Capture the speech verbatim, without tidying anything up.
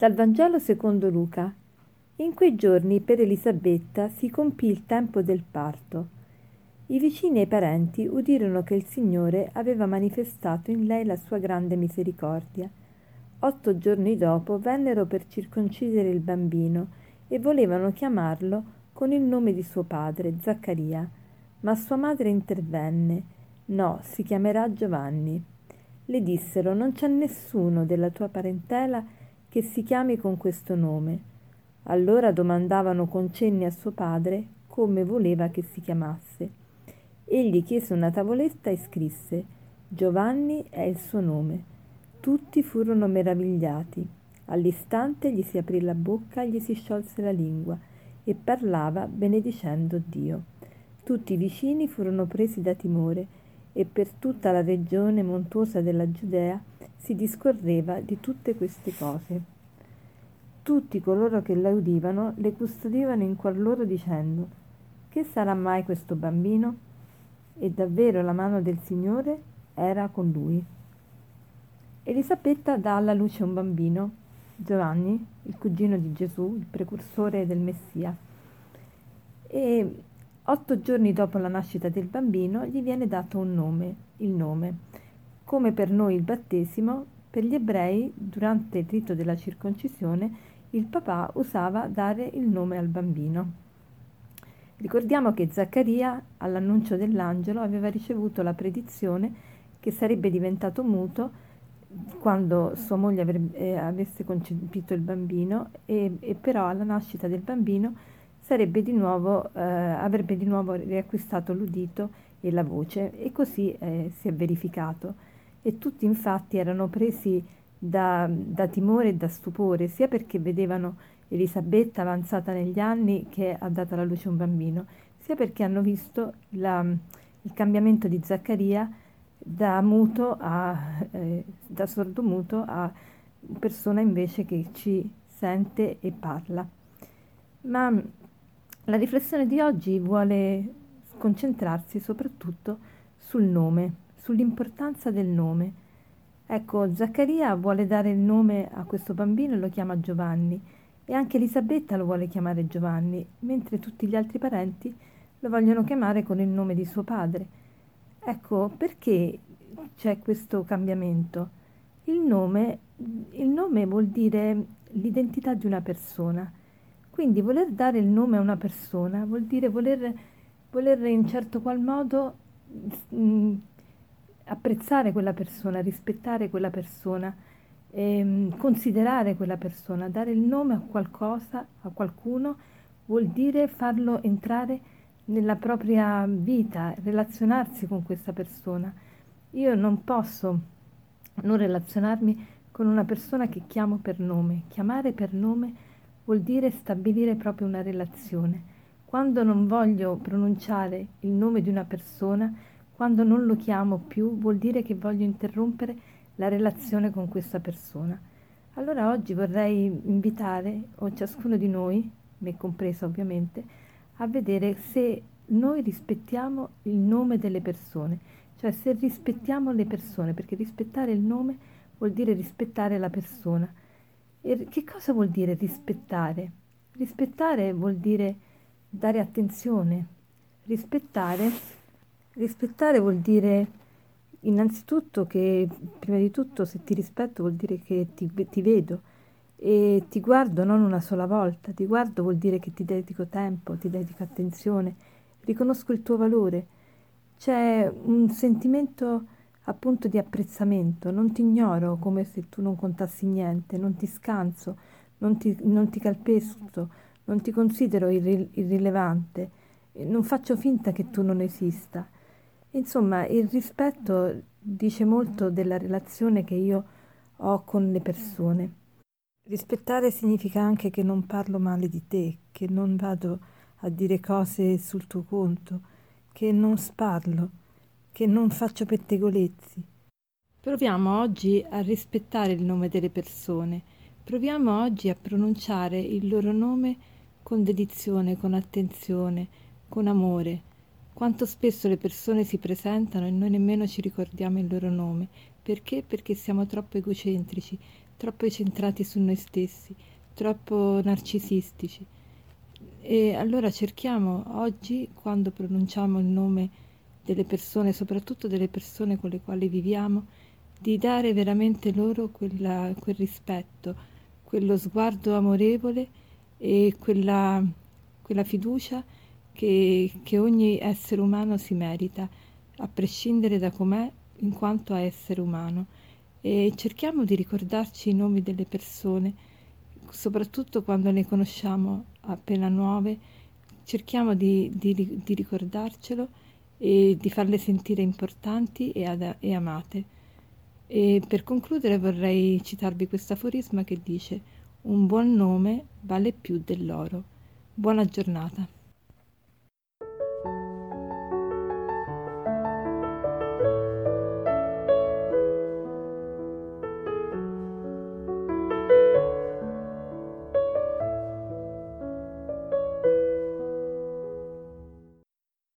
Dal Vangelo secondo Luca. In quei giorni per Elisabetta si compì il tempo del parto. I vicini e i parenti udirono che il Signore aveva manifestato in lei la sua grande misericordia. Otto giorni dopo vennero per circoncidere il bambino e volevano chiamarlo con il nome di suo padre, Zaccaria. Ma sua madre intervenne. No, si chiamerà Giovanni. Le dissero: non c'è nessuno della tua parentela che si chiami con questo nome. Allora domandavano con cenni a suo padre come voleva che si chiamasse. Egli chiese una tavoletta e scrisse: Giovanni è il suo nome. Tutti furono meravigliati. All'istante gli si aprì la bocca e gli si sciolse la lingua e parlava benedicendo Dio. Tutti i vicini furono presi da timore e per tutta la regione montuosa della Giudea si discorreva di tutte queste cose. Tutti coloro che la udivano le custodivano in cuor loro dicendo: che sarà mai questo bambino? E davvero la mano del Signore era con lui. Elisabetta dà alla luce un bambino, Giovanni, il cugino di Gesù, il precursore del Messia. E otto giorni dopo la nascita del bambino gli viene dato un nome, il nome. Come per noi il battesimo, per gli ebrei, durante il rito della circoncisione, il papà usava dare il nome al bambino. Ricordiamo che Zaccaria, all'annuncio dell'angelo, aveva ricevuto la predizione che sarebbe diventato muto quando sua moglie avrebbe, eh, avesse concepito il bambino e, e però alla nascita del bambino sarebbe di nuovo, eh, avrebbe di nuovo riacquistato l'udito e la voce, e così eh, si è verificato. E tutti infatti erano presi da, da timore e da stupore, sia perché vedevano Elisabetta avanzata negli anni che ha dato alla luce un bambino, sia perché hanno visto la, il cambiamento di Zaccaria da muto a eh, da sordo muto a persona invece che ci sente e parla. Ma la riflessione di oggi vuole concentrarsi soprattutto sul nome, sull'importanza del nome. Ecco, Zaccaria vuole dare il nome a questo bambino e lo chiama Giovanni, e anche Elisabetta lo vuole chiamare Giovanni, mentre tutti gli altri parenti lo vogliono chiamare con il nome di suo padre. Ecco, perché c'è questo cambiamento? Il nome, il nome vuol dire l'identità di una persona, quindi voler dare il nome a una persona vuol dire voler, voler in certo qual modo mh, apprezzare quella persona, rispettare quella persona, ehm, considerare quella persona. Dare il nome a qualcosa, a qualcuno, vuol dire farlo entrare nella propria vita, relazionarsi con questa persona. Io non posso non relazionarmi con una persona che chiamo per nome. Chiamare per nome vuol dire stabilire proprio una relazione. Quando non voglio pronunciare il nome di una persona, quando non lo chiamo più, vuol dire che voglio interrompere la relazione con questa persona. Allora oggi vorrei invitare o ciascuno di noi, me compresa ovviamente, a vedere se noi rispettiamo il nome delle persone, cioè se rispettiamo le persone, perché rispettare il nome vuol dire rispettare la persona. E che cosa vuol dire rispettare? Rispettare vuol dire dare attenzione, rispettare... Rispettare vuol dire innanzitutto che, prima di tutto, se ti rispetto vuol dire che ti, ti vedo e ti guardo non una sola volta, ti guardo vuol dire che ti dedico tempo, ti dedico attenzione, riconosco il tuo valore. C'è un sentimento appunto di apprezzamento, non ti ignoro come se tu non contassi niente, non ti scanso, non ti, non ti calpesto, non ti considero irri- irrilevante, non faccio finta che tu non esista. Insomma, il rispetto dice molto della relazione che io ho con le persone. Rispettare significa anche che non parlo male di te, che non vado a dire cose sul tuo conto, che non sparlo, che non faccio pettegolezzi. Proviamo oggi a rispettare il nome delle persone, proviamo oggi a pronunciare il loro nome con dedizione, con attenzione, con amore. Quanto spesso le persone si presentano e noi nemmeno ci ricordiamo il loro nome. Perché? Perché siamo troppo egocentrici, troppo centrati su noi stessi, troppo narcisistici. E allora cerchiamo oggi, quando pronunciamo il nome delle persone, soprattutto delle persone con le quali viviamo, di dare veramente loro quella, quel rispetto, quello sguardo amorevole e quella, quella fiducia che, che ogni essere umano si merita, a prescindere da com'è in quanto a essere umano. E cerchiamo di ricordarci i nomi delle persone, soprattutto quando ne conosciamo appena nuove, cerchiamo di, di, di ricordarcelo e di farle sentire importanti e, ad, e amate. E per concludere vorrei citarvi questo aforisma che dice: un buon nome vale più dell'oro. Buona giornata.